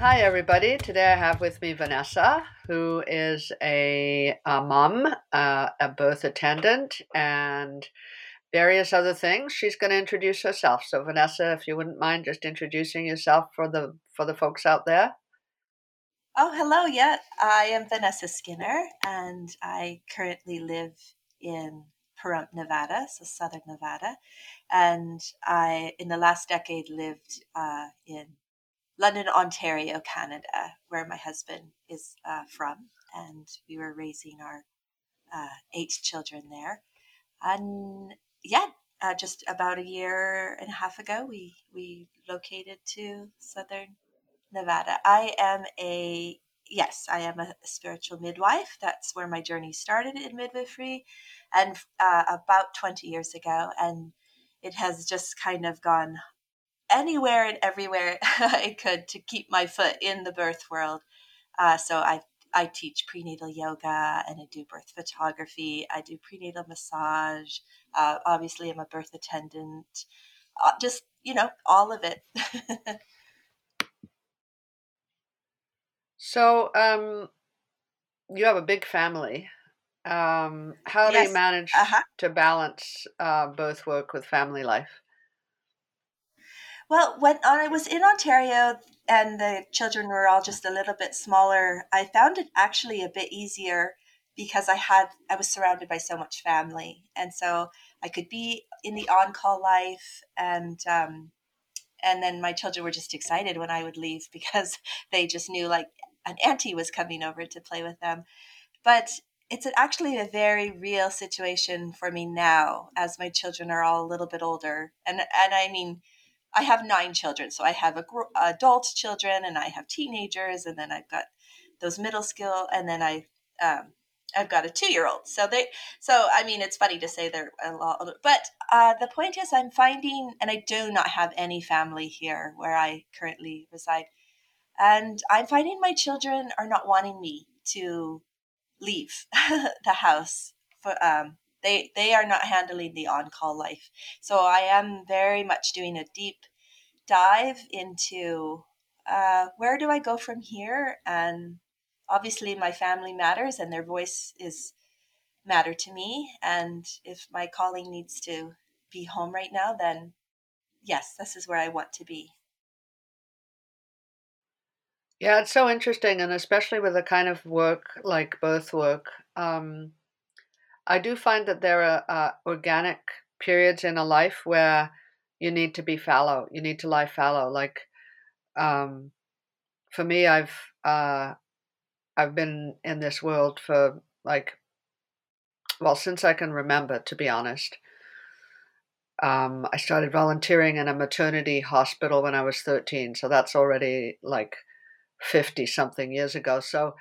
Hi everybody, today I have with me Vanessa, who is a mom, a birth attendant, and various other things. She's going to introduce herself. So Vanessa, if you wouldn't mind just introducing yourself for the folks out there. Oh, hello. Yeah, I am Vanessa Skinner, and I currently live in Pahrump, Nevada, so southern Nevada. And I, in the last decade, lived in London, Ontario, Canada, where my husband is from, and we were raising our 8 children there. And yeah, just about a year and a half ago, we located to southern Nevada. I am a spiritual midwife. That's where my journey started in midwifery, and about 20 years ago, and it has just kind of gone anywhere and everywhere I could to keep my foot in the birth world. So I teach prenatal yoga, and I do birth photography. I do prenatal massage. Obviously, I'm a birth attendant. Just, all of it. So you have a big family. How do you manage to balance both work with family life? Well, when I was in Ontario and the children were all just a little bit smaller, I found it actually a bit easier because I was surrounded by so much family. And so I could be in the on-call life, and then my children were just excited when I would leave because they just knew like an auntie was coming over to play with them. But it's actually a very real situation for me now as my children are all a little bit older. And I mean, I have 9 children, so I have adult children, and I have teenagers, and then I've got those middle school, and then I've got a 2-year-old. So I mean, it's funny to say they're a lot older, but the point is, I'm finding, and I do not have any family here where I currently reside, and I'm finding my children are not wanting me to leave the house for. They are not handling the on-call life. So I am very much doing a deep dive into where do I go from here? And obviously my family matters, and their voice matters to me. And if my calling needs to be home right now, then yes, this is where I want to be. Yeah, it's so interesting. And especially with the kind of work like birth work, I do find that there are organic periods in a life where you need to be fallow. You need to lie fallow. Like for me, I've been in this world for since I can remember, to be honest. I started volunteering in a maternity hospital when I was 13, so that's already 50 something years ago. So.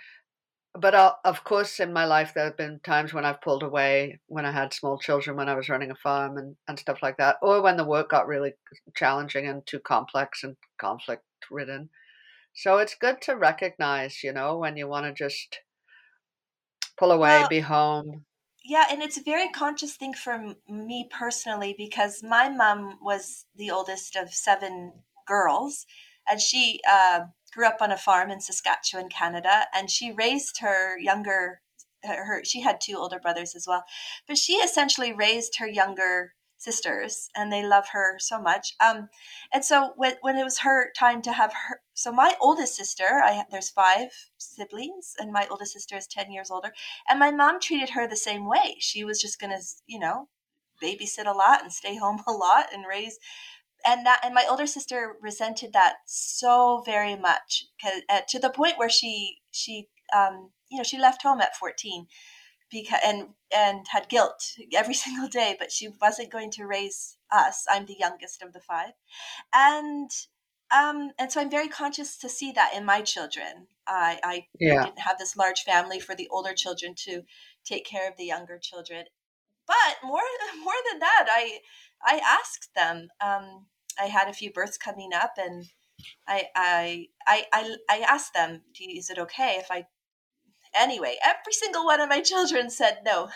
But of course, in my life, there have been times when I've pulled away, when I had small children, when I was running a farm and stuff like that, or when the work got really challenging and too complex and conflict ridden. So it's good to recognize, when you want to just pull away, be home. Yeah, and it's a very conscious thing for me personally, because my mom was the oldest of 7 girls, and she grew up on a farm in Saskatchewan, Canada, and she raised she had 2 older brothers as well, but she essentially raised her younger sisters, and they love her so much. And so when it was her time to have her, so my oldest sister, there's 5 siblings, and my oldest sister is 10 years older, and my mom treated her the same way. She was just going to, babysit a lot and stay home a lot and raise. And my older sister resented that so very much, to the point where she left home at 14 because and had guilt every single day, but she wasn't going to raise us. I'm the youngest of the 5, and so I'm very conscious to see that in my children. I didn't have this large family for the older children to take care of the younger children, but more than that, I asked them. I had a few births coming up, and I asked them, "Is it okay if I?" Anyway, every single one of my children said no.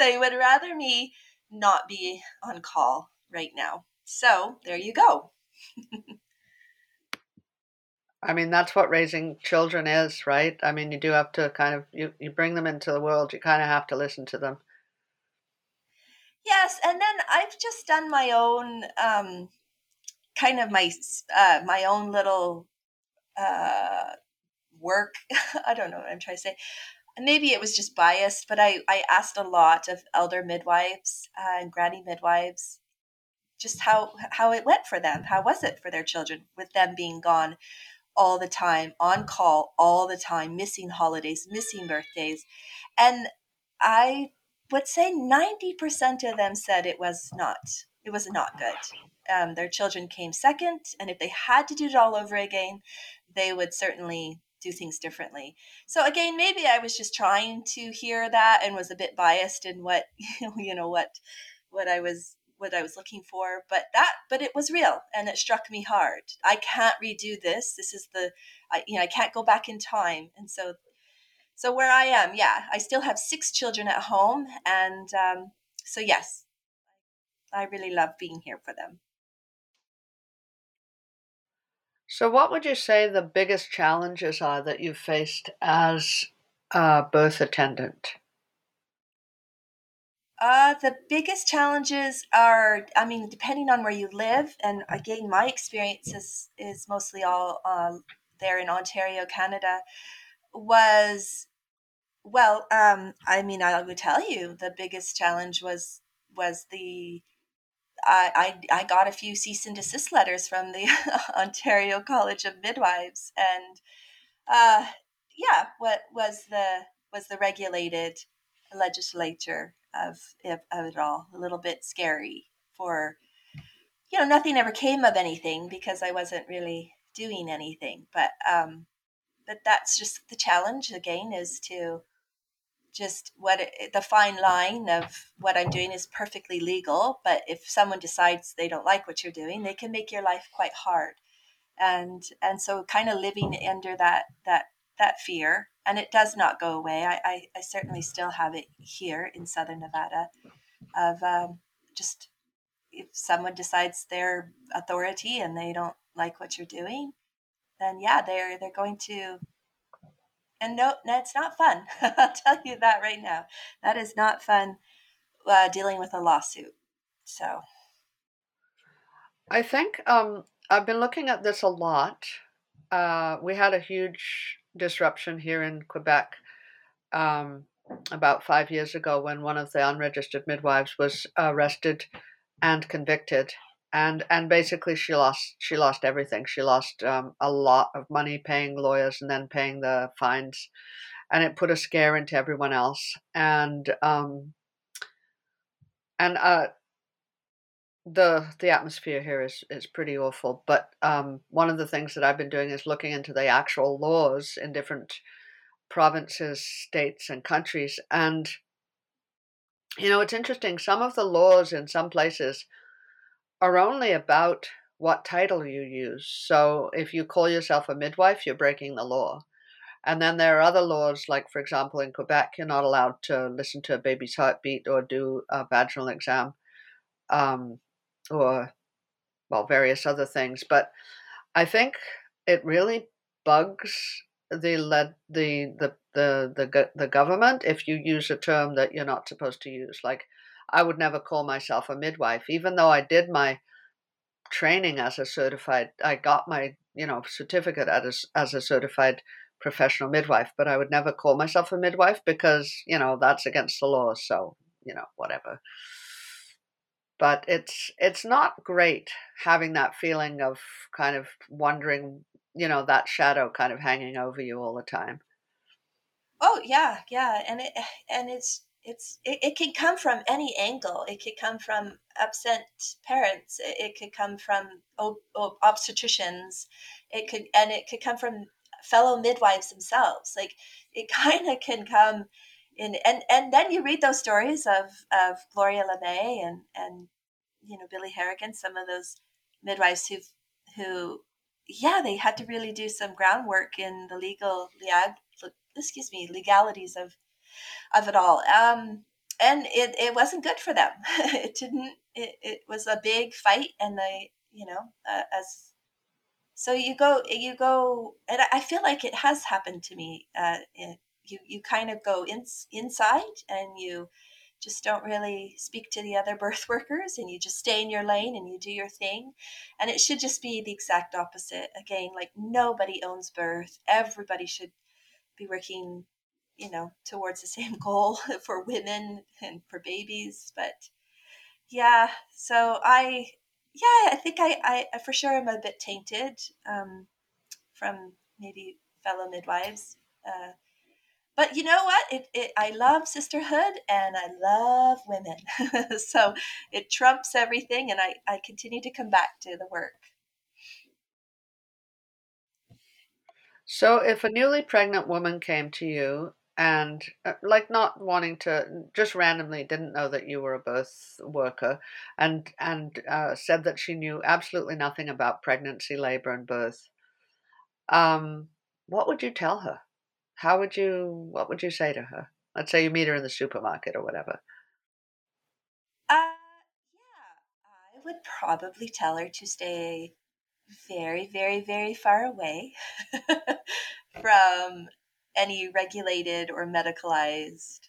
They would rather me not be on call right now. So there you go. I mean, that's what raising children is, right? I mean, you do have to kind of, you bring them into the world, you kind of have to listen to them. Yes, and then I've just done my own, kind of my own little work. I don't know what I'm trying to say. Maybe it was just biased, but I asked a lot of elder midwives and granny midwives just how it went for them. How was it for their children with them being gone all the time, on call all the time, missing holidays, missing birthdays. And I would say 90% of them said it was not good. Their children came second, and if they had to do it all over again, they would certainly do things differently. So again, maybe I was just trying to hear that and was a bit biased in what I was looking for, but it was real and it struck me hard. I can't redo this. This is I can't go back in time. And so where I am, yeah, I still have 6 children at home, and so yes, I really love being here for them. So what would you say the biggest challenges are that you've faced as a birth attendant? The biggest challenges are, I mean, depending on where you live, and again, my experience is mostly all there in Ontario, Canada, I would tell you the biggest challenge was the I got a few cease and desist letters from the Ontario College of Midwives, and what was the regulated legislature of it all. A little bit scary for, nothing ever came of anything because I wasn't really doing anything. But that's just the challenge again, is to just the fine line of what I'm doing is perfectly legal, but if someone decides they don't like what you're doing, they can make your life quite hard, and so kind of living under that fear, and it does not go away. I certainly still have it here in Southern Nevada, of just if someone decides they're authority and they don't like what you're doing, then yeah, they're going to. And no, it's not fun. I'll tell you that right now. That is not fun dealing with a lawsuit. So I think I've been looking at this a lot. We had a huge disruption here in Quebec about 5 years ago when one of the unregistered midwives was arrested and convicted. And basically she lost everything. She lost a lot of money paying lawyers and then paying the fines, and it put a scare into everyone else. And the atmosphere here is pretty awful. But one of the things that I've been doing is looking into the actual laws in different provinces, states, and countries. And it's interesting. Some of the laws in some places are only about what title you use. So if you call yourself a midwife, you're breaking the law. And then there are other laws, like, for example, in Quebec, you're not allowed to listen to a baby's heartbeat or do a vaginal exam or various other things. But I think it really bugs the government if you use a term that you're not supposed to use. Like, I would never call myself a midwife, even though I did my training as a certified, I got my, certificate as a certified professional midwife, but I would never call myself a midwife because, that's against the law. So, whatever. But it's not great having that feeling of kind of wondering, that shadow kind of hanging over you all the time. Oh yeah. Yeah. It can come from any angle. It could come from absent parents. It could come from obstetricians. It could come from fellow midwives themselves. Like, it kind of can come in, and then you read those stories of Gloria LeMay and Billy Harrigan, some of those midwives who they had to really do some groundwork in the legalities of it all. And it wasn't good for them. It was a big fight, and they, as So you go, and I feel like it has happened to me. You kind of go inside and you just don't really speak to the other birth workers, and you just stay in your lane and you do your thing. And it should just be the exact opposite. Again, like, nobody owns birth. Everybody should be working, towards the same goal for women and for babies. But yeah, I think I for sure am a bit tainted from maybe fellow midwives. But you know what? I love sisterhood and I love women. So it trumps everything, and I continue to come back to the work. So if a newly pregnant woman came to you and not wanting to, just randomly didn't know that you were a birth worker and said that she knew absolutely nothing about pregnancy, labor and birth, what would you tell her? What would you say to her? Let's say you meet her in the supermarket or whatever. I would probably tell her to stay very, very, very far away from any regulated or medicalized,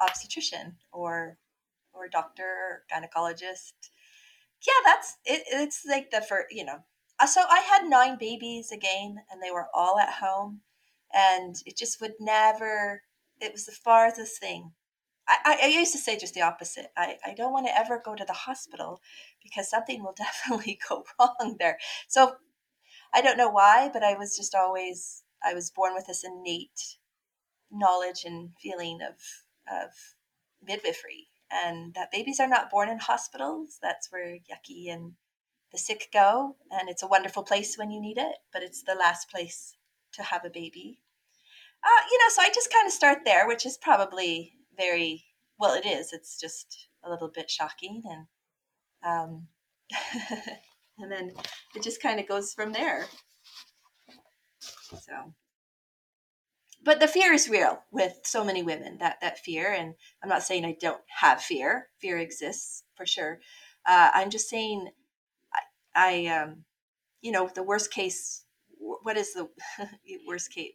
obstetrician or doctor or gynecologist. Yeah, that's it. It's like the first, So I had 9 babies again, and they were all at home, and it just would never, it was the farthest thing. I used to say just the opposite. I don't want to ever go to the hospital because something will definitely go wrong there. So I don't know why, but I was born with this innate knowledge and feeling of midwifery, and that babies are not born in hospitals. That's where yucky and the sick go, and it's a wonderful place when you need it, but it's the last place to have a baby. So I just kind of start there, which is probably very, well, it is. It's just a little bit shocking, and and then it just kind of goes from there. So, but the fear is real with so many women, that fear, and I'm not saying I don't have fear. Fear exists for sure. I'm just saying, the worst case, what is the worst case?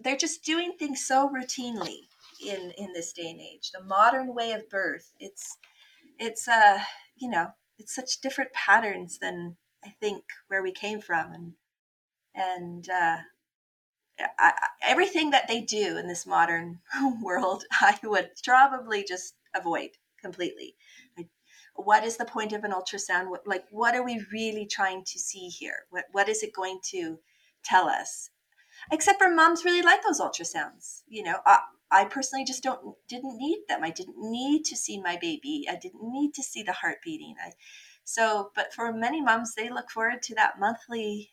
They're just doing things so routinely in this day and age, the modern way of birth. It's such different patterns than I think where we came from. And everything that they do in this modern world, I would probably just avoid completely. What is the point of an ultrasound? What are we really trying to see here? What is it going to tell us? Except for moms really like those ultrasounds. I personally just didn't need them. I didn't need to see my baby. I didn't need to see the heart beating. But for many moms, they look forward to that monthly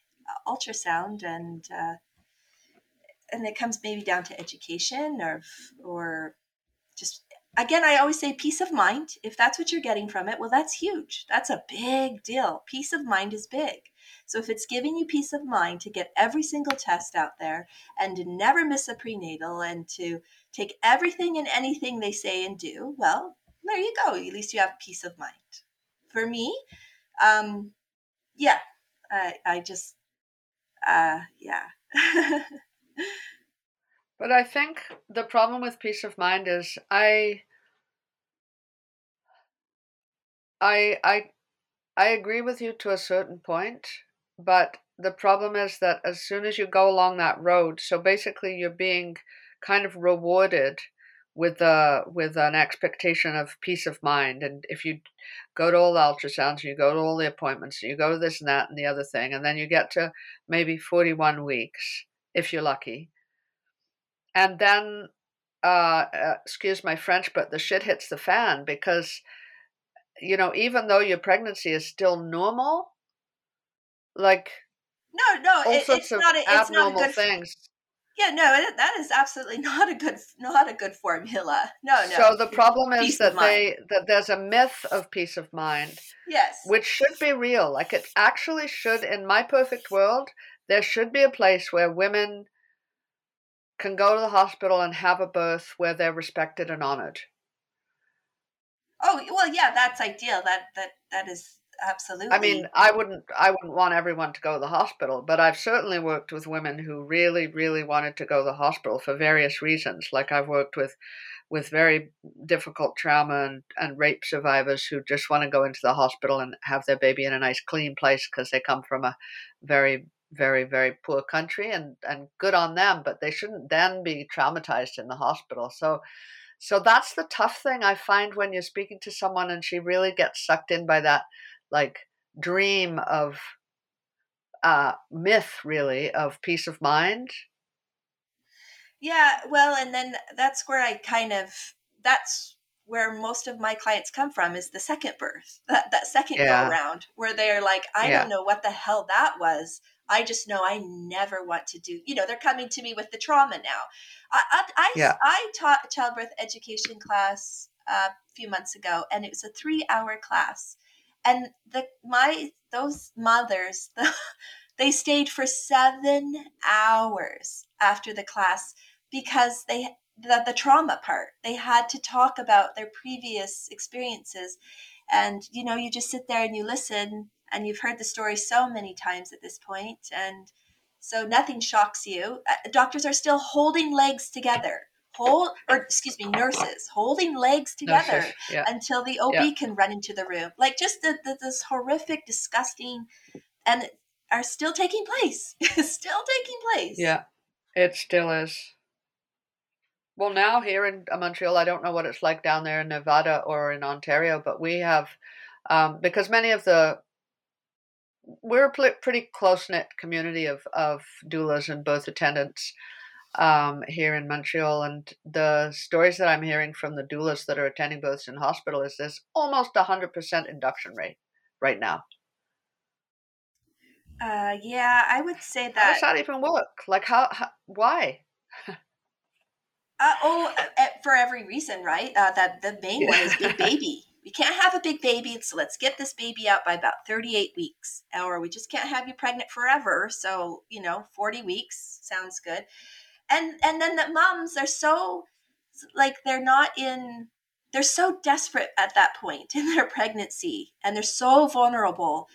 ultrasound, and it comes maybe down to education or just. Again, I always say peace of mind. If that's what you're getting from it, well, that's huge. That's a big deal. Peace of mind is big. So if it's giving you peace of mind to get every single test out there and to never miss a prenatal and to take everything and anything they say and do, well, there you go. At least you have peace of mind. For me, yeah. But I think the problem with peace of mind is I agree with you to a certain point, but the problem is that as soon as you go along that road, so basically you're being kind of rewarded with an expectation of peace of mind. And if you go to all the ultrasounds, you go to all the appointments, you go to this and that and the other thing, and then you get to maybe 41 weeks, if you're lucky. And then, excuse my French, but the shit hits the fan because, even though your pregnancy is still normal, all sorts of abnormal things. Yeah, no, that is absolutely not a good formula. No. So the problem is that there's a myth of peace of mind. Yes. Which should be real. It actually should. In my perfect world, there should be a place where women can go to the hospital and have a birth where they're respected and honored. Oh, well, yeah, that's ideal. That is absolutely. I mean, I wouldn't want everyone to go to the hospital, but I've certainly worked with women who really, really wanted to go to the hospital for various reasons. Like I've worked with very difficult trauma and rape survivors who just want to go into the hospital and have their baby in a nice clean place because they come from a very, very, very poor country, and good on them, but they shouldn't then be traumatized in the hospital. So that's the tough thing I find when you're speaking to someone and she really gets sucked in by that like dream of myth, really, of peace of mind. Yeah, well, and then that's where most of my clients come from, is the second birth, that second go around, where they're like, I don't know what the hell that was. I just know I never want to do, they're coming to me with the trauma now. I taught a childbirth education class a few months ago, and it was a 3-hour class. And those mothers, they stayed for 7 hours after the class because the trauma part, they had to talk about their previous experiences. And, you just sit there and you listen, and you've heard the story so many times at this point. And so nothing shocks you. Doctors are still holding legs together. Nurses holding legs together until the OB can run into the room. Like just this horrific, disgusting, and are still taking place. Yeah, it still is. Well, now here in Montreal, I don't know what it's like down there in Nevada or in Ontario, but we have, because we're a pretty close-knit community of doulas and birth attendants here in Montreal. And the stories that I'm hearing from the doulas that are attending births in hospital is there's almost 100% induction rate right now. I would say that. How does that even work? Like how why? For every reason, right? That the main one is big baby. We can't have a big baby, so let's get this baby out by about 38 weeks, or we just can't have you pregnant forever. So, 40 weeks sounds good. And then the moms are so, like, they're so desperate at that point in their pregnancy, and they're so vulnerable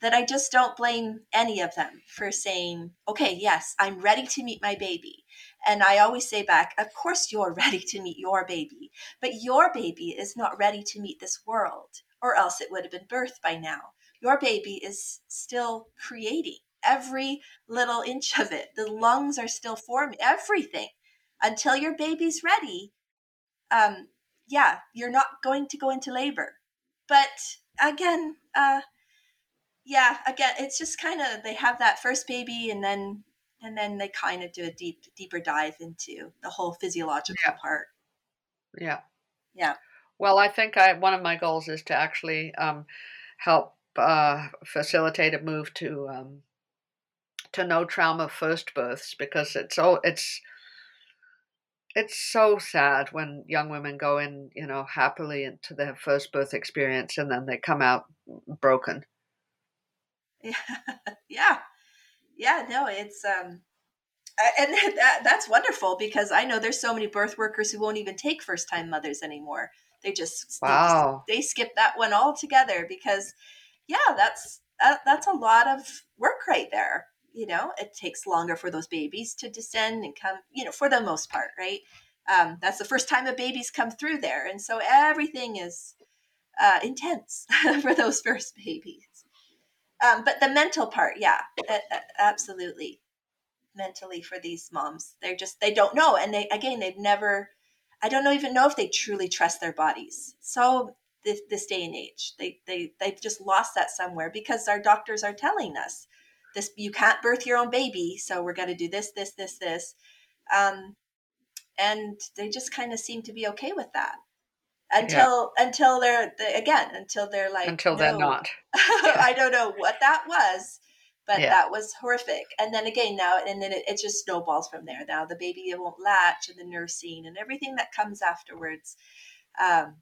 that I just don't blame any of them for saying, okay, yes, I'm ready to meet my baby. And I always say back, of course you're ready to meet your baby, but your baby is not ready to meet this world, or else it would have been birthed by now. Your baby is still creating every little inch of it. The lungs are still forming, everything. Until your baby's ready, you're not going to go into labor. But again, it's just kind of, they have that first baby and then they kind of do a deeper dive into the whole physiological part. Yeah. Yeah. Well, I think one of my goals is to actually help facilitate a move to no trauma first births, because it's so sad when young women go in, happily into their first birth experience, and then they come out broken. Yeah. Yeah. Yeah, no, it's, and that's wonderful, because I know there's so many birth workers who won't even take first time mothers anymore. They skip that one altogether, because that's a lot of work right there. It takes longer for those babies to descend and come, for the most part, right? That's the first time a baby's come through there. And so everything is, intense for those first babies. But the mental part, absolutely. Mentally, for these moms, they don't know. And I don't even know if they truly trust their bodies. So this day and age, they've just lost that somewhere, because our doctors are telling us this, you can't birth your own baby. So we're going to do this, this, this, this. And they just kind of seem to be okay with that. Until they're not. I don't know what that was, but that was horrific. And then again, it just snowballs from there. Now the baby won't latch, and the nursing and everything that comes afterwards, that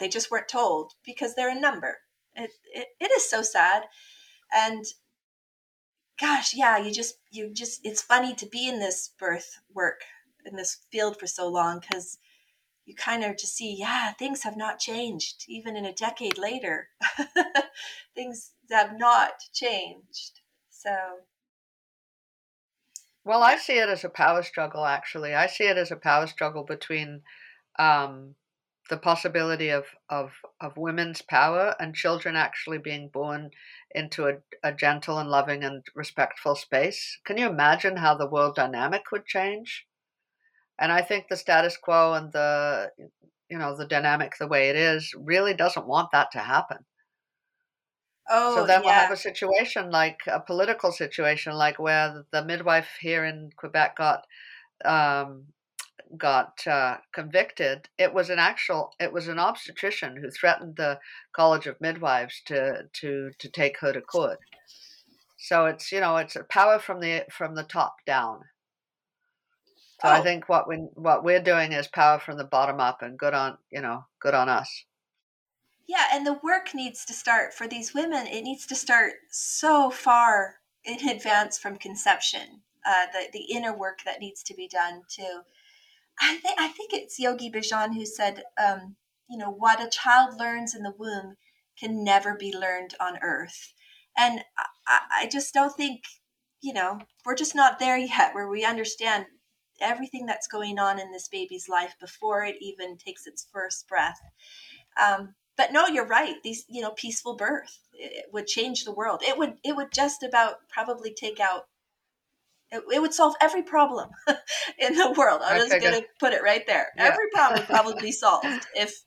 they just weren't told because they're a number. It is so sad. And gosh, it's funny to be in this field for so long, because you kind of just see, yeah, things have not changed. Even in a decade later, things have not changed. So. Well, I see it as a power struggle, actually. I see it as a power struggle between the possibility of women's power and children actually being born into a gentle and loving and respectful space. Can you imagine how the world dynamic would change? And I think the status quo and the, you know, the dynamic the way it is really doesn't want that to happen. Oh, so then yeah. We'll have a situation like a political situation, like where the midwife here in Quebec got convicted. It was an obstetrician who threatened the College of Midwives to take her to court. So it's, you know, it's a power from the top down. So I think what we're doing is power from the bottom up, and good on us. Yeah, and the work needs to start for these women. It needs to start so far in advance from conception. The inner work that needs to be done too. I think it's Yogi Bhajan who said, what a child learns in the womb can never be learned on earth. And I just don't think, we're just not there yet where we understand everything that's going on in this baby's life before it even takes its first breath. But no, you're right. These, peaceful birth, it would change the world. It would just about probably take out, it would solve every problem in the world. I'm just going to put it right there. Yeah. Every problem probably solved if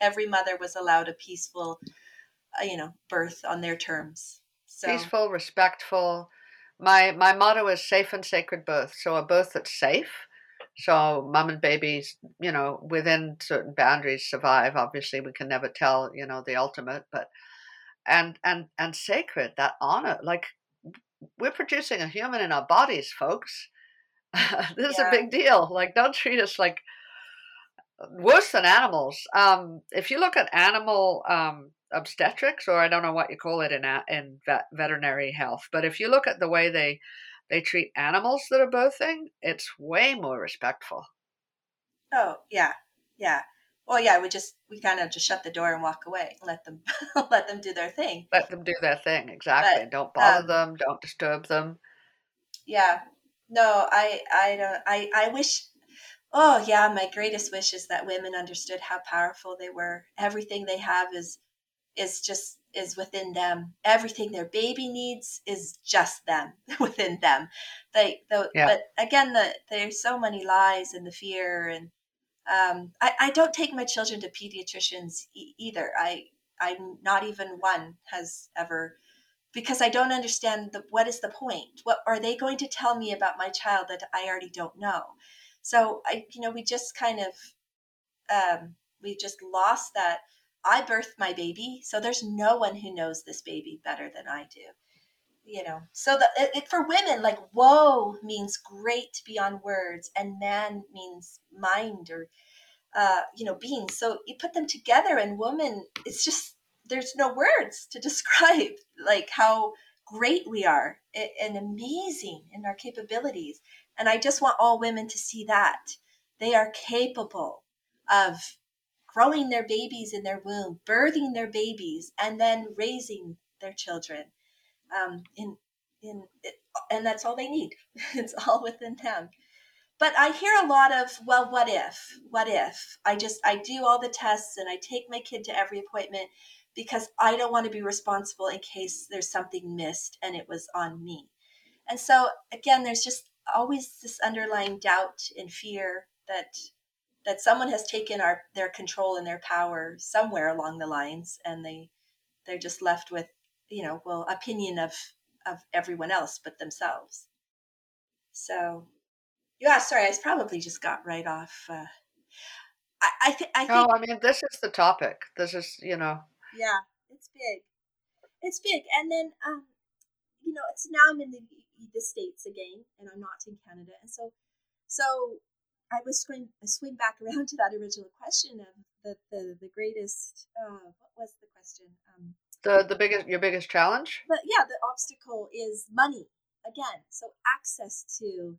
every mother was allowed a peaceful, birth on their terms. So. Peaceful, respectful. My motto is safe and sacred birth. So a birth that's safe. So mom and babies, within certain boundaries survive. Obviously, we can never tell, the ultimate, but, and sacred, that honor, like we're producing a human in our bodies, folks. This is a big deal. Like, don't treat us like worse than animals. If you look at animal, obstetrics, or I don't know what you call it in veterinary health, but if you look at the way they treat animals that are birthing, it's way more respectful. Oh yeah, yeah. Well, yeah. We kind of just shut the door and walk away. Let them do their thing. Let them do their thing, exactly. But, don't bother them. Don't disturb them. Yeah. No, I don't. I wish. Oh yeah, my greatest wish is that women understood how powerful they were. Everything they have is within them. Everything their baby needs is just them, within them. But again, there's so many lies and the fear. And I don't take my children to pediatricians either. I'm not even one has ever, because I don't understand what is the point? What are they going to tell me about my child that I already don't know? So we just kind of, we just lost that. I birthed my baby, so there's no one who knows this baby better than I do, So for women, like woe means great beyond words, and man means mind or, being. So you put them together, and woman, it's just there's no words to describe like how great we are and amazing in our capabilities. And I just want all women to see that they are capable of growing their babies in their womb, birthing their babies, and then raising their children. And that's all they need. It's all within them. But I hear a lot of, well, what if? I do all the tests and I take my kid to every appointment because I don't want to be responsible in case there's something missed and it was on me. And so again, there's just always this underlying doubt and fear that someone has taken their control and their power somewhere along the lines, and they're just left with, opinion of everyone else but themselves. So, yeah, sorry, I probably just got right off. I think. No, I mean, this is the topic. This is, Yeah, it's big. It's big, and then, it's now I'm in the States again, and I'm not in Canada, and so. I was going to swing back around to that original question of the greatest, what was the question? Your biggest challenge? But yeah, the obstacle is money again. So access to,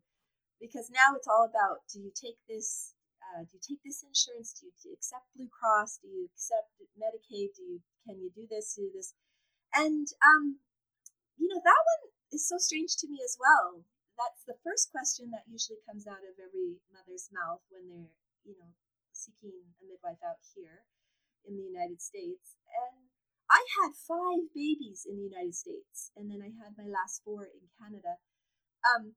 because now it's all about, do you take this Do you take this insurance? Do you accept Blue Cross? Do you accept Medicaid? Can you do this? Do this? And that one is so strange to me as well. That's the first question that usually comes out of every mother's mouth when they're seeking a midwife out here in the United States. And I had 5 babies in the United States, and then I had my last 4 in Canada. And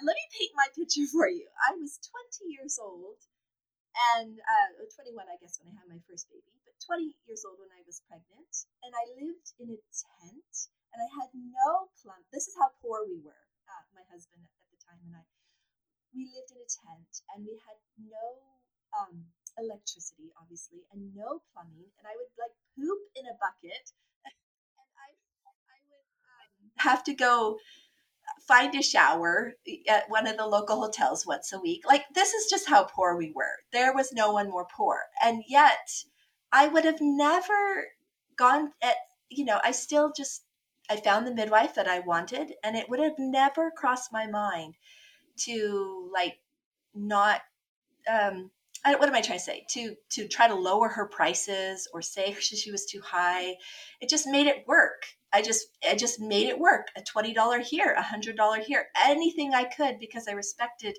let me paint my picture for you. I was 20 years old, and 21, I guess, when I had my first baby, but 20 years old when I was pregnant, and I lived in a tent, and I had no plumb. This is how poor we were, my husband at the time and I. We lived in a tent, and we had no electricity, obviously, and no plumbing. And I would poop in a bucket, and I would have to go find a shower at one of the local hotels once a week. This is just how poor we were. There was no one more poor, and yet I would have never gone. I found the midwife that I wanted, and it would have never crossed my mind to not what am I trying to say, to try to lower her prices or say she was too high. It just made it work. I just made it work. A $20 here, $100 here, anything I could, because I respected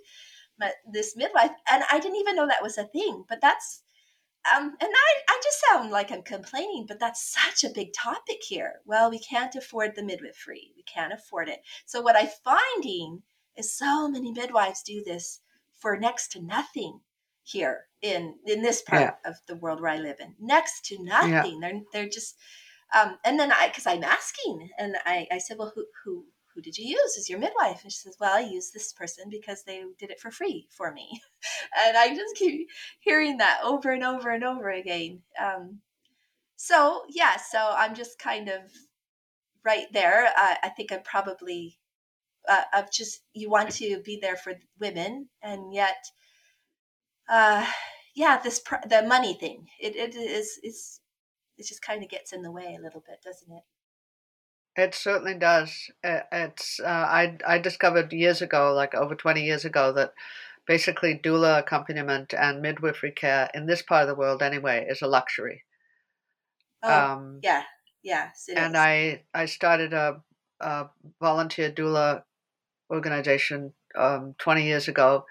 this midwife, and I didn't even know that was a thing. But that's and I just sound like I'm complaining, but that's such a big topic here. Well, we can't afford the midwifery. We can't afford it. So what I'm finding is so many midwives do this for next to nothing here in this part of the world where I live in. Next to nothing. Yeah. They're just and then because I'm asking, and I said, well, who did you use as your midwife? And she says, well, I used this person because they did it for free for me. And I just keep hearing that over and over and over again. So I'm just kind of right there. I think I'm probably of just, you want to be there for women, and yet, the money thing, it just kind of gets in the way a little bit, doesn't it? It certainly does. It's I discovered years ago, over 20 years ago, that basically doula accompaniment and midwifery care in this part of the world anyway is a luxury. Yes, it is. And I started a volunteer doula organization 20 years ago,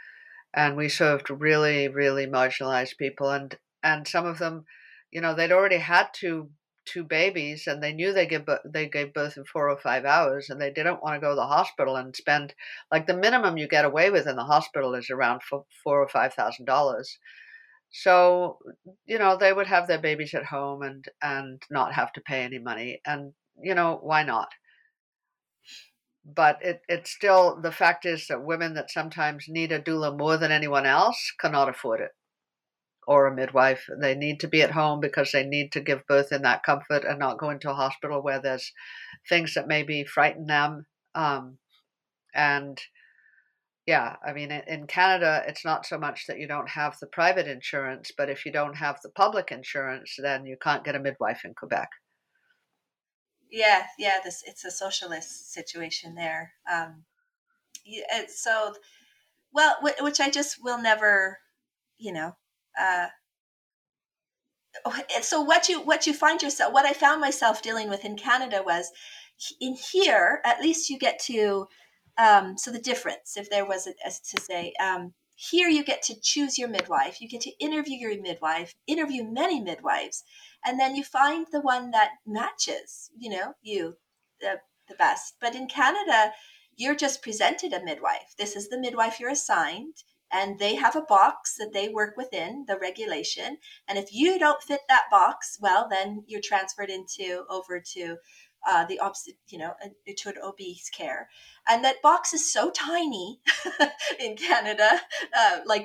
and we served really, really marginalized people, and some of them, they'd already had two babies, and they knew they gave birth in 4 or 5 hours, and they didn't want to go to the hospital and spend the minimum you get away with in the hospital is around $4,000 or $5,000. So they would have their babies at home and not have to pay any money, and why not? But it's still, the fact is that women that sometimes need a doula more than anyone else cannot afford it, or a midwife. They need to be at home because they need to give birth in that comfort and not go into a hospital where there's things that maybe frighten them. In Canada, it's not so much that you don't have the private insurance, but if you don't have the public insurance, then you can't get a midwife in Quebec. Yeah, it's a socialist situation there. Which I just will never, so what I found myself dealing with in Canada was, in here, at least you get to, so the difference, if there was here you get to choose your midwife, you get to interview many midwives, and then you find the one that matches, you the best. But in Canada, you're just presented a midwife. This is the midwife you're assigned, and they have a box that they work within, the regulation. And if you don't fit that box, well, then you're transferred over to the opposite, to an OB's care. And that box is so tiny in Canada,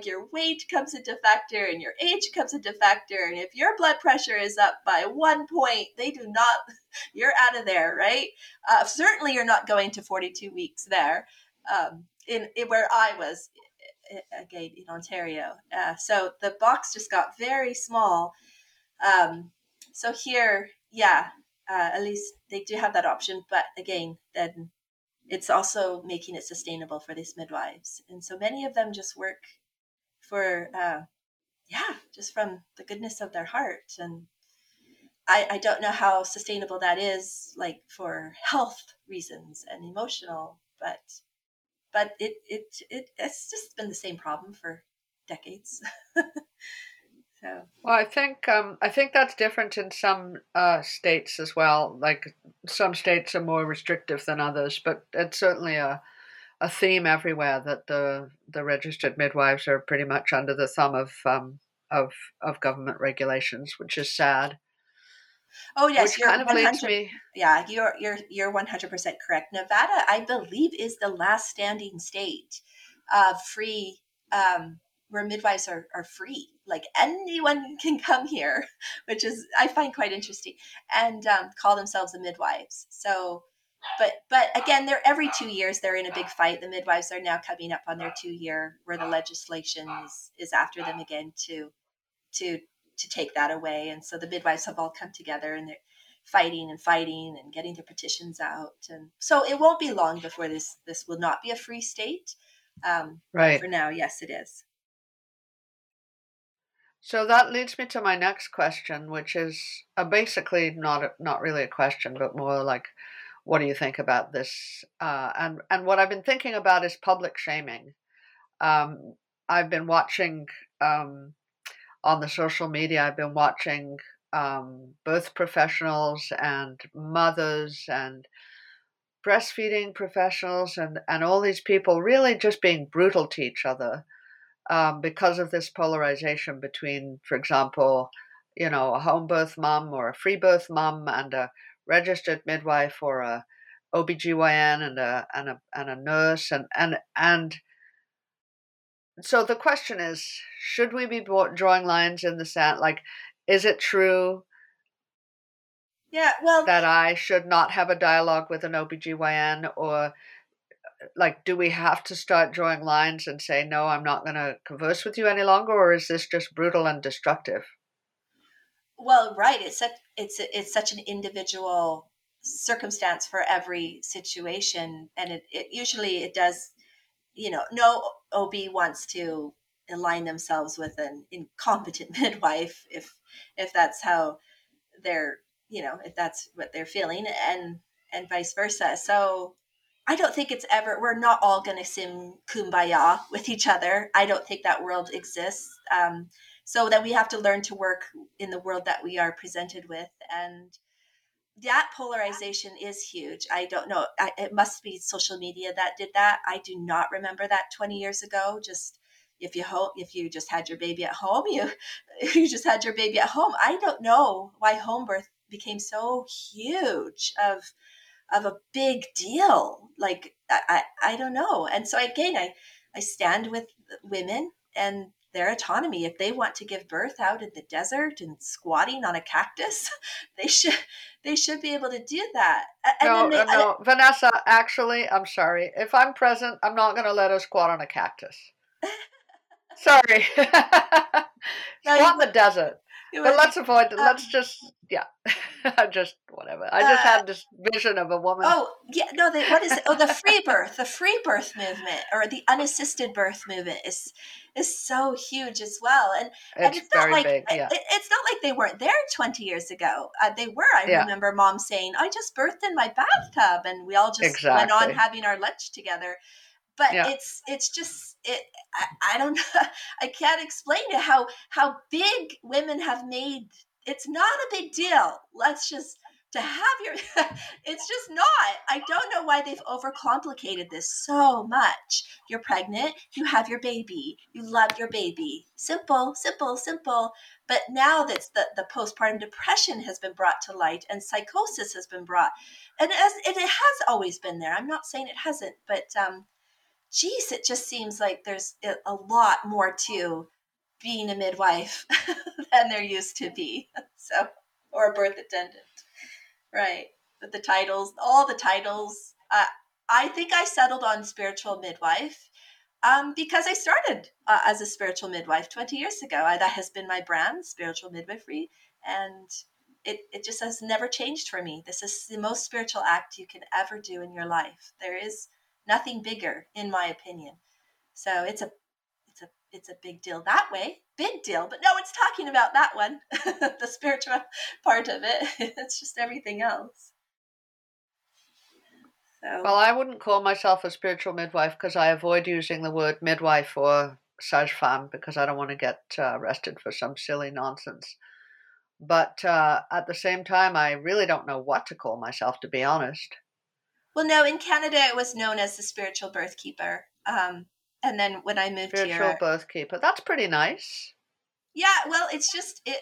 your weight comes into factor and your age comes into factor. And if your blood pressure is up by 1 point, you're out of there, right? Certainly you're not going to 42 weeks there, in where I was, again, in Ontario. So the box just got very small. So here, at least they do have that option, but again, then it's also making it sustainable for these midwives. And so many of them just work for, just from the goodness of their heart. And I don't know how sustainable that is, like for health reasons and emotional, but it's just been the same problem for decades. So. Well, I think that's different in some states as well. Like some states are more restrictive than others, but it's certainly a theme everywhere that the registered midwives are pretty much under the thumb of government regulations, which is sad. Oh yes, which kind of leads me. Yeah, you're 100% correct. Nevada, I believe, is the last standing state free. Where midwives are free, like anyone can come here, which is, I find quite interesting, and call themselves the midwives. So, but again, they're every 2 years, they're in a big fight. The midwives are now coming up on their 2 year, where the legislation is after them again to take that away. And so the midwives have all come together and they're fighting and getting their petitions out. And so it won't be long before this will not be a free state. Right. For now, yes, it is. So that leads me to my next question, which is basically not really a question, but more like, what do you think about this? And what I've been thinking about is public shaming. I've been watching on the social media. I've been watching birth professionals and mothers and breastfeeding professionals and all these people really just being brutal to each other. Because of this polarization between, for example, a home birth mom or a free birth mom and a registered midwife or a OBGYN and a nurse. And so the question is, should we be drawing lines in the sand? Like, is it true that I should not have a dialogue with an OBGYN, or like, do we have to start drawing lines and say, no, I'm not going to converse with you any longer, or is this just brutal and destructive? Well, right. It's such an individual circumstance for every situation. And it usually it does, no OB wants to align themselves with an incompetent midwife if that's how they're, if that's what they're feeling, and vice versa. So I don't think we're not all going to sing kumbaya with each other. I don't think that world exists. So that we have to learn to work in the world that we are presented with. And that polarization is huge. I don't know. It must be social media that did that. I do not remember that 20 years ago. Just if you just had your baby at home, you just had your baby at home. I don't know why home birth became so huge of a big deal. Like, I don't know. And so again, I stand with women and their autonomy. If they want to give birth out in the desert and squatting on a cactus, they should be able to do that. No, Vanessa, actually, I'm sorry. If I'm present, I'm not going to let her squat on a cactus. Sorry. Squat in the desert. But let's avoid it. Whatever. I just had this vision of a woman. Oh, yeah. No, what is it? Oh, the free birth movement, or the unassisted birth movement is so huge as well. And it's not like, big, yeah. It's not like they weren't there 20 years ago. They were. I remember mom saying, I just birthed in my bathtub, and we all just went on having our lunch together. But I don't know. I can't explain it how big women have made. It's not a big deal. It's just not. I don't know why they've overcomplicated this so much. You're pregnant. You have your baby. You love your baby. Simple, simple, simple. But now that the postpartum depression has been brought to light, and psychosis has been brought, and it has always been there. I'm not saying it hasn't, but geez, it just seems like there's a lot more to being a midwife than there used to be. So, or a birth attendant, right? But the titles, all the titles. I think I settled on spiritual midwife because I started as a spiritual midwife 20 years ago. That has been my brand, spiritual midwifery, and it just has never changed for me. This is the most spiritual act you can ever do in your life. There is nothing bigger, in my opinion. So it's a it's a big deal that way, big deal, but no, it's talking about that one, the spiritual part of it. It's just everything else. So. Well, I wouldn't call myself a spiritual midwife because I avoid using the word midwife or sage femme because I don't want to get arrested for some silly nonsense. But at the same time, I really don't know what to call myself, to be honest. Well, no, in Canada, it was known as the spiritual birth keeper. And then when I moved here... Spiritual birth keeper. That's pretty nice. Yeah, well, it's just, it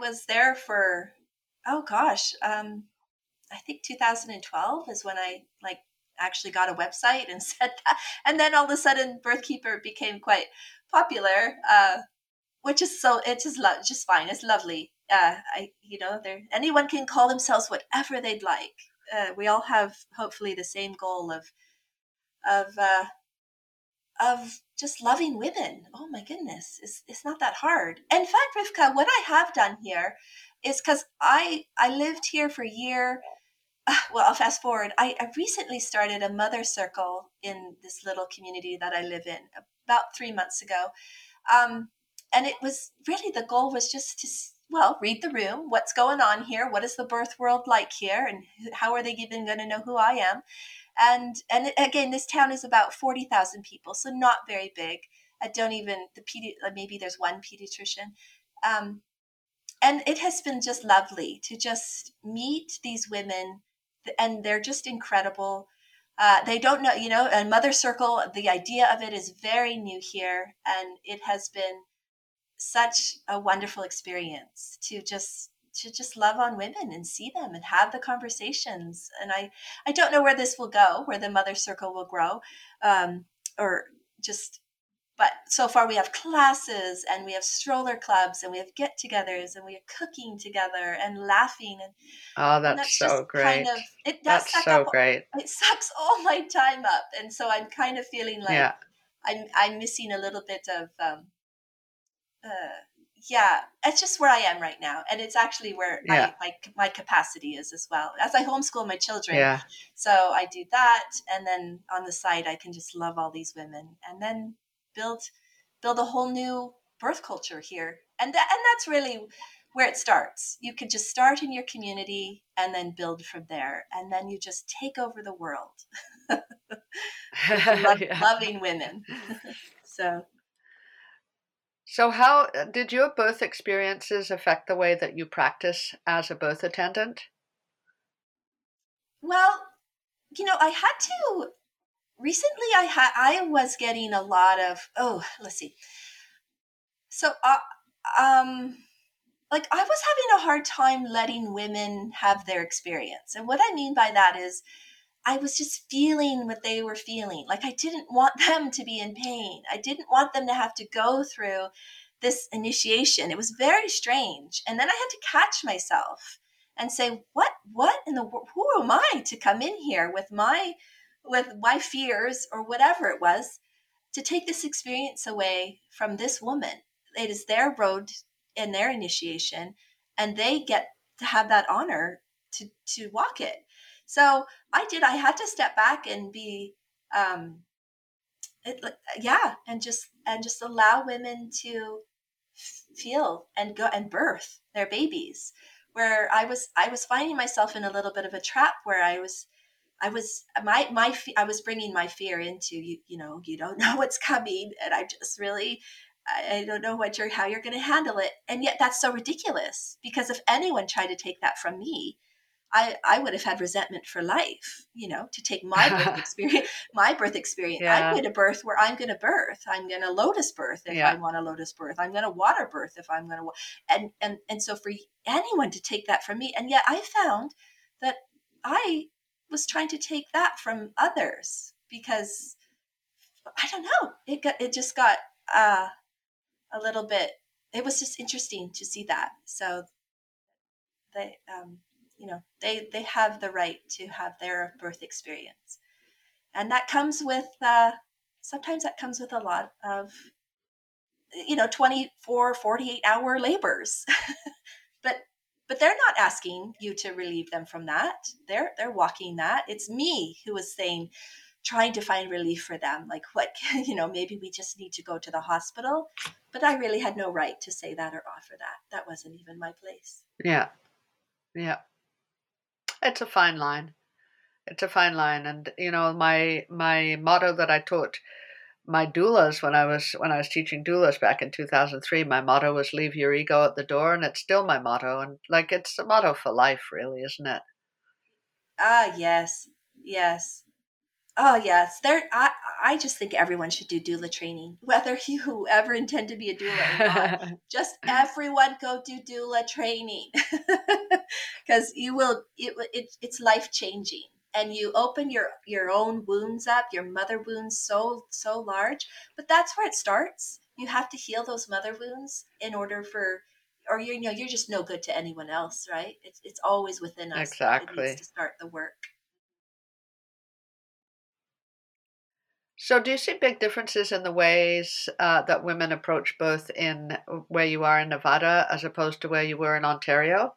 was there for, oh gosh, I think 2012 is when I actually got a website and said that. And then all of a sudden, birth keeper became quite popular, which is so, it's just fine. It's lovely. Anyone can call themselves whatever they'd like. We all have hopefully the same goal of just loving women. Oh my goodness, it's not that hard. In fact, Rivka, what I have done here is because I lived here for a year. Well, I'll fast forward. I recently started a mother circle in this little community that I live in about 3 months ago. And it was really, the goal was just to, read the room. What's going on here? What is the birth world like here? And how are they even going to know who I am? And again, this town is about 40,000 people, so not very big. Maybe there's one pediatrician. And it has been just lovely to just meet these women, and they're just incredible. They don't know, a mother circle, the idea of it is very new here, and it has been such a wonderful experience to just love on women and see them and have the conversations. And I don't know where this will go, where the mother circle will grow, but so far we have classes and we have stroller clubs and we have get-togethers and we are cooking together and laughing. And that's so great. It sucks all my time up. And so I'm kind of feeling like I'm missing a little bit of, it's just where I am right now. And it's actually where my capacity is as well, as I homeschool my children. Yeah. So I do that. And then on the side, I can just love all these women and then build a whole new birth culture here. And that's really where it starts. You could just start in your community and then build from there. And then you just take over the world. Loving women. So how did your birth experiences affect the way that you practice as a birth attendant? Well, I had to, recently I was getting a lot of, let's see. So, I was having a hard time letting women have their experience. And what I mean by that is I was just feeling what they were feeling. Like, I didn't want them to be in pain. I didn't want them to have to go through this initiation. It was very strange. And then I had to catch myself and say, what in the world, who am I to come in here with my fears or whatever it was to take this experience away from this woman? It is their road and their initiation, and they get to have that honor to walk it. So I had to step back and be, and just allow women to feel and go and birth their babies. Where I was finding myself in a little bit of a trap where I was bringing my fear into, you don't know what's coming, and I'm just really, I don't know how you're going to handle it. And yet that's so ridiculous, because if anyone tried to take that from me, I would have had resentment for life, to take my birth experience. Yeah. I'm going to birth where I'm going to birth. I'm going to lotus birth if I want a lotus birth. I'm going to water birth if I'm going to. And so for anyone to take that from me, and yet I found that I was trying to take that from others because I don't know. It just got a little bit. It was just interesting to see that. So they. They have the right to have their birth experience. And that comes with, a lot of, 24, 48-hour labors. But they're not asking you to relieve them from that. They're walking that. It's me who was saying, trying to find relief for them. Like, maybe we just need to go to the hospital. But I really had no right to say that or offer that. That wasn't even my place. Yeah. Yeah. It's a fine line. It's a fine line. And, my motto that I taught my doulas when I was teaching doulas back in 2003, my motto was leave your ego at the door. And it's still my motto. And it's the motto for life, really, isn't it? Ah, yes. Yes. Oh, yes. I just think everyone should do doula training, whether you ever intend to be a doula or not. Just everyone go do doula training, because you will. It's life changing, and you open your own wounds up, your mother wounds so large. But that's where it starts. You have to heal those mother wounds in order for, or you're just no good to anyone else, right? It's always within us. Exactly. It needs to start the work. So do you see big differences in the ways that women approach both in where you are in Nevada as opposed to where you were in Ontario?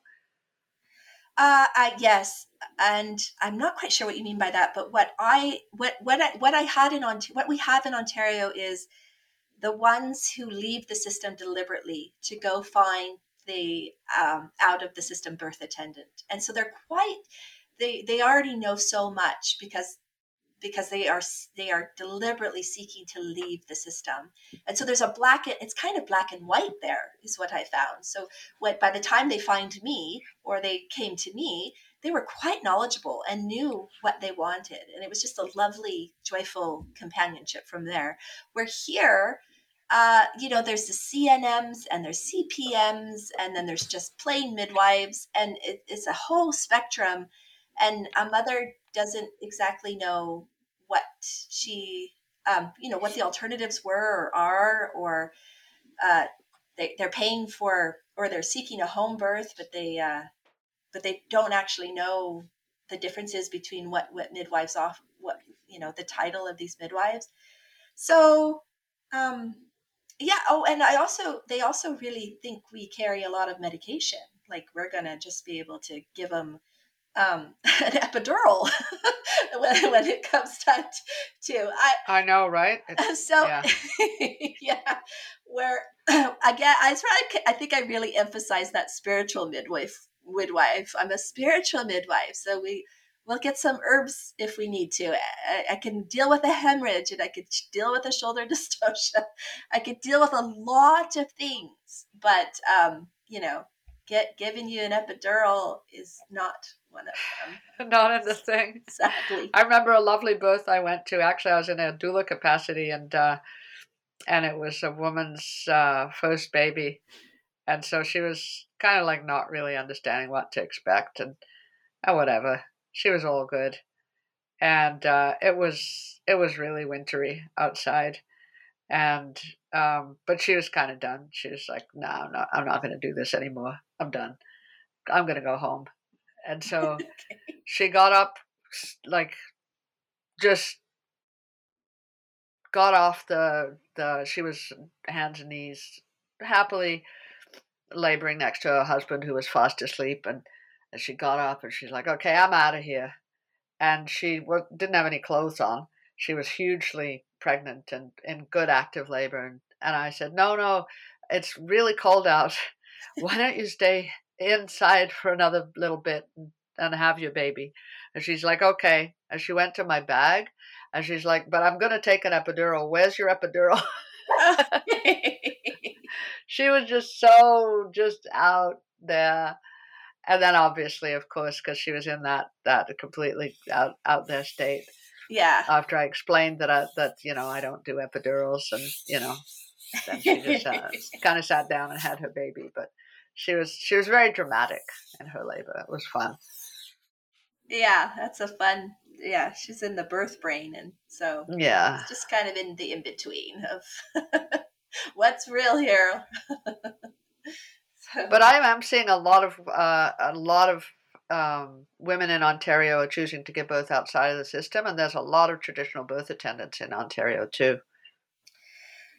Yes. And I'm not quite sure what you mean by that, but what we have in Ontario is the ones who leave the system deliberately to go find the out of the system birth attendant. And so they already know so much because they are deliberately seeking to leave the system. And so there's it's kind of black and white there is what I found. So by the time they find me or they came to me, they were quite knowledgeable and knew what they wanted. And it was just a lovely, joyful companionship from there. Where here, there's the CNMs and there's CPMs, and then there's just plain midwives, and it's a whole spectrum. And a mother doesn't exactly know what she, what the alternatives were or are, or they're paying for, or they're seeking a home birth, but they don't actually know the differences between what midwives offer, the title of these midwives. So, yeah. Oh, and they also really think we carry a lot of medication. Like we're gonna just be able to give them an epidural when it comes time to I know, right? Yeah. Where again, I think I really emphasize that spiritual midwife. I'm a spiritual midwife, so we'll get some herbs if we need to. I can deal with a hemorrhage, and I could deal with a shoulder dystocia. I could deal with a lot of things, but giving you an epidural is not one of them. Not in the thing. Exactly. I remember a lovely birth I went to. Actually, I was in a doula capacity, and it was a woman's first baby, and so she was kind of like not really understanding what to expect and whatever. She was all good, and it was really wintry outside, and but she was kind of done. She was like, "No, I'm not going to do this anymore. I'm done. I'm going to go home." And so okay. She got up, just got off she was hands and knees, happily laboring next to her husband who was fast asleep. And she got up and she's like, "Okay, I'm out of here." And she didn't have any clothes on. She was hugely pregnant and in good active labor. And I said, no, it's really cold out. Why don't you stay inside for another little bit and have your baby? And she's like, okay. And she went to my bag and she's like, but I'm going to take an epidural. Where's your epidural? She was just out there. And then obviously, of course, because she was in that completely out there state. Yeah. After I explained that I don't do epidurals, and then she just kind of sat down and had her baby. But she was very dramatic in her labor. It was fun. Yeah, that's a fun. Yeah, she's in the birth brain, and so yeah, it's just kind of in the in between of what's real here. So. But I am seeing a lot of. Women in Ontario are choosing to give birth outside of the system, and there's a lot of traditional birth attendants in Ontario too.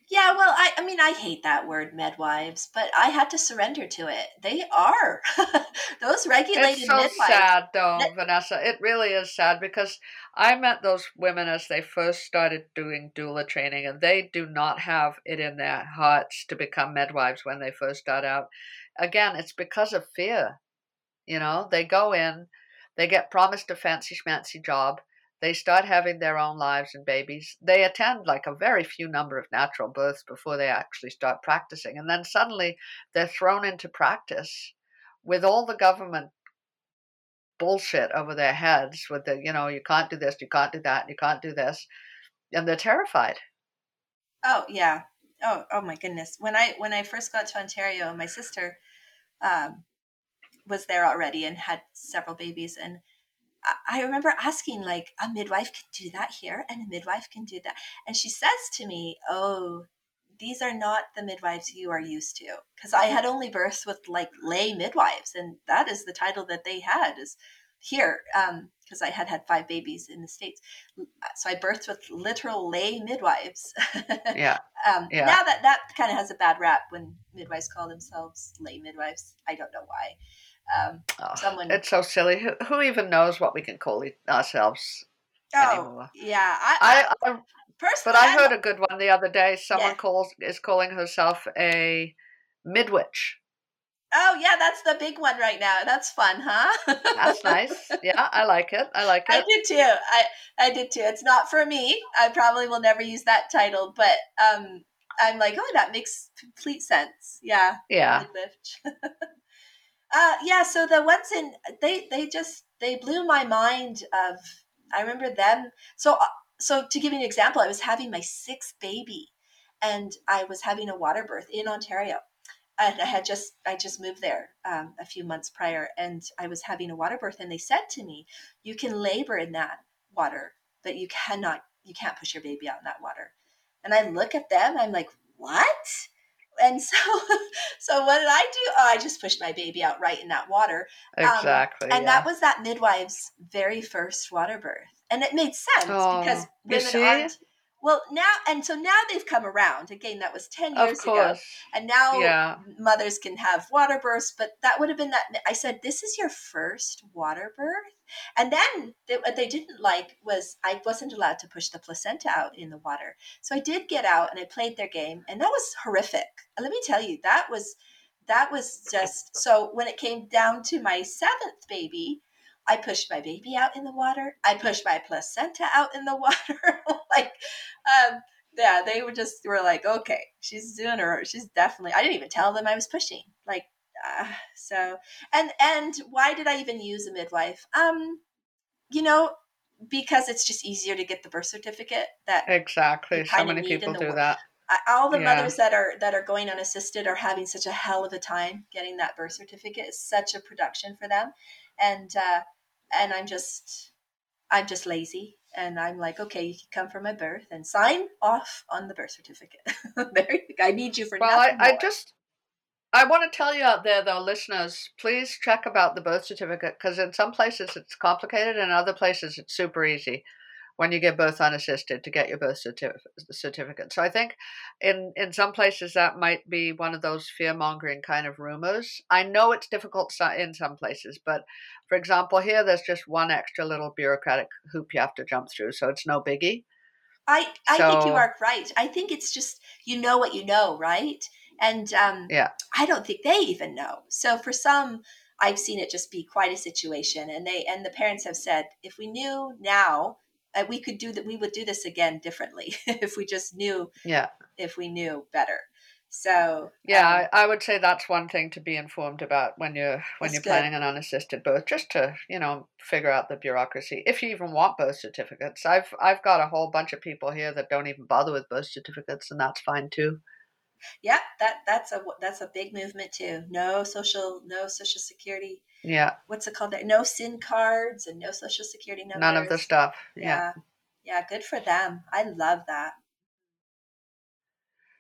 Yeah, well, I mean, I hate that word, midwives, but I had to surrender to it. They are. Those regulated midwives. It's so sad, though, Vanessa. It really is sad, because I met those women as they first started doing doula training, and they do not have it in their hearts to become midwives when they first start out. Again, it's because of fear. You know, they go in, they get promised a fancy schmancy job. They start having their own lives and babies. They attend like a very few number of natural births before they actually start practicing. And then suddenly they're thrown into practice with all the government bullshit over their heads with the, you know, you can't do this, you can't do that, you can't do this. And they're terrified. Oh, yeah. Oh my goodness. When I first got to Ontario, my sister was there already and had several babies, and I remember asking, like, a midwife can do that here and a midwife can do that. And she says to me, oh, these are not the midwives you are used to. Because I had only births with, like, lay midwives. And that is the title that they had is here, because I had had 5 babies in the States. So I birthed with literal lay midwives. Yeah. Now that kind of has a bad rap when midwives call themselves lay midwives. I don't know why. It's so silly. Who even knows what we can call ourselves anymore? Yeah. Personally, but I heard a good one the other day. Someone is calling herself a midwitch. Oh yeah, that's the big one right now. That's fun, huh? That's nice. Yeah, I like it. I did too. It's not for me. I probably will never use that title, but I'm like, oh, that makes complete sense. Yeah. Yeah. Midwitch. So the ones in, they blew my mind of, I remember them. So to give you an example, I was having my 6th baby and I was having a water birth in Ontario. And I just moved there a few months prior, and I was having a water birth, and they said to me, you can labor in that water, but you can't push your baby out in that water. And I look at them, I'm like, what? And so what did I do? Oh, I just pushed my baby out right in that water. Exactly. And that was that midwife's very first water birth. And it made sense because women aren't. Well, now, and so now they've come around. Again, that was 10 years ago. And now mothers can have water births, but that would have been that. I said, this is your first water birth. And then what they didn't like was I wasn't allowed to push the placenta out in the water. So I did get out and I played their game, and that was horrific. And let me tell you, that was just, so when it came down to my 7th baby, I pushed my baby out in the water. I pushed my placenta out in the water. They were like, okay, she's doing her. She's definitely. I didn't even tell them I was pushing. And why did I even use a midwife? Because it's just easier to get the birth certificate. That exactly. So many people do that. All the mothers that are going unassisted are having such a hell of a time getting that birth certificate. It's such a production for them, and I'm just lazy, and I'm like, okay, you can come for my birth and sign off on the birth certificate. There you go. I need you for nothing. I want to tell you out there, though, listeners, please check about the birth certificate, because in some places it's complicated, and in other places it's super easy when you give birth unassisted to get your birth certificate. So I think in some places that might be one of those fear-mongering kind of rumors. I know it's difficult in some places, but for example, here there's just one extra little bureaucratic hoop you have to jump through, so it's no biggie. I think you are right. I think it's just you know what you know, right? And I don't think they even know. So for some, I've seen it just be quite a situation, and the parents have said, if we knew now, we could do that. We would do this again differently if we just knew. Yeah. If we knew better. So I would say that's one thing to be informed about when you're planning an unassisted birth, just to figure out the bureaucracy. If you even want birth certificates, I've got a whole bunch of people here that don't even bother with birth certificates, and that's fine too. Yeah, that's a big movement too. No social security. Yeah. What's it called? No SIN cards and no social security numbers. None of the stuff. Yeah. Yeah, good for them. I love that.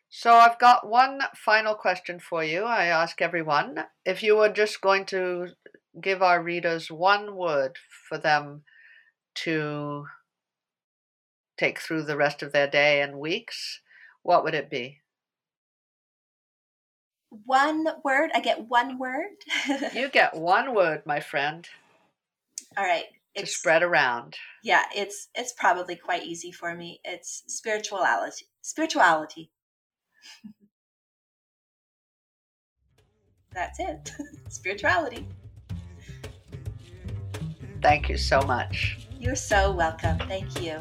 So I've got one final question for you. I ask everyone, if you were just going to give our readers one word for them to take through the rest of their day and weeks, what would it be? One word? I get one word? You get one word, my friend. All right. It's, to spread around. Yeah, it's probably quite easy for me. It's spirituality. Spirituality. That's it. Spirituality. Thank you so much. You're so welcome. Thank you.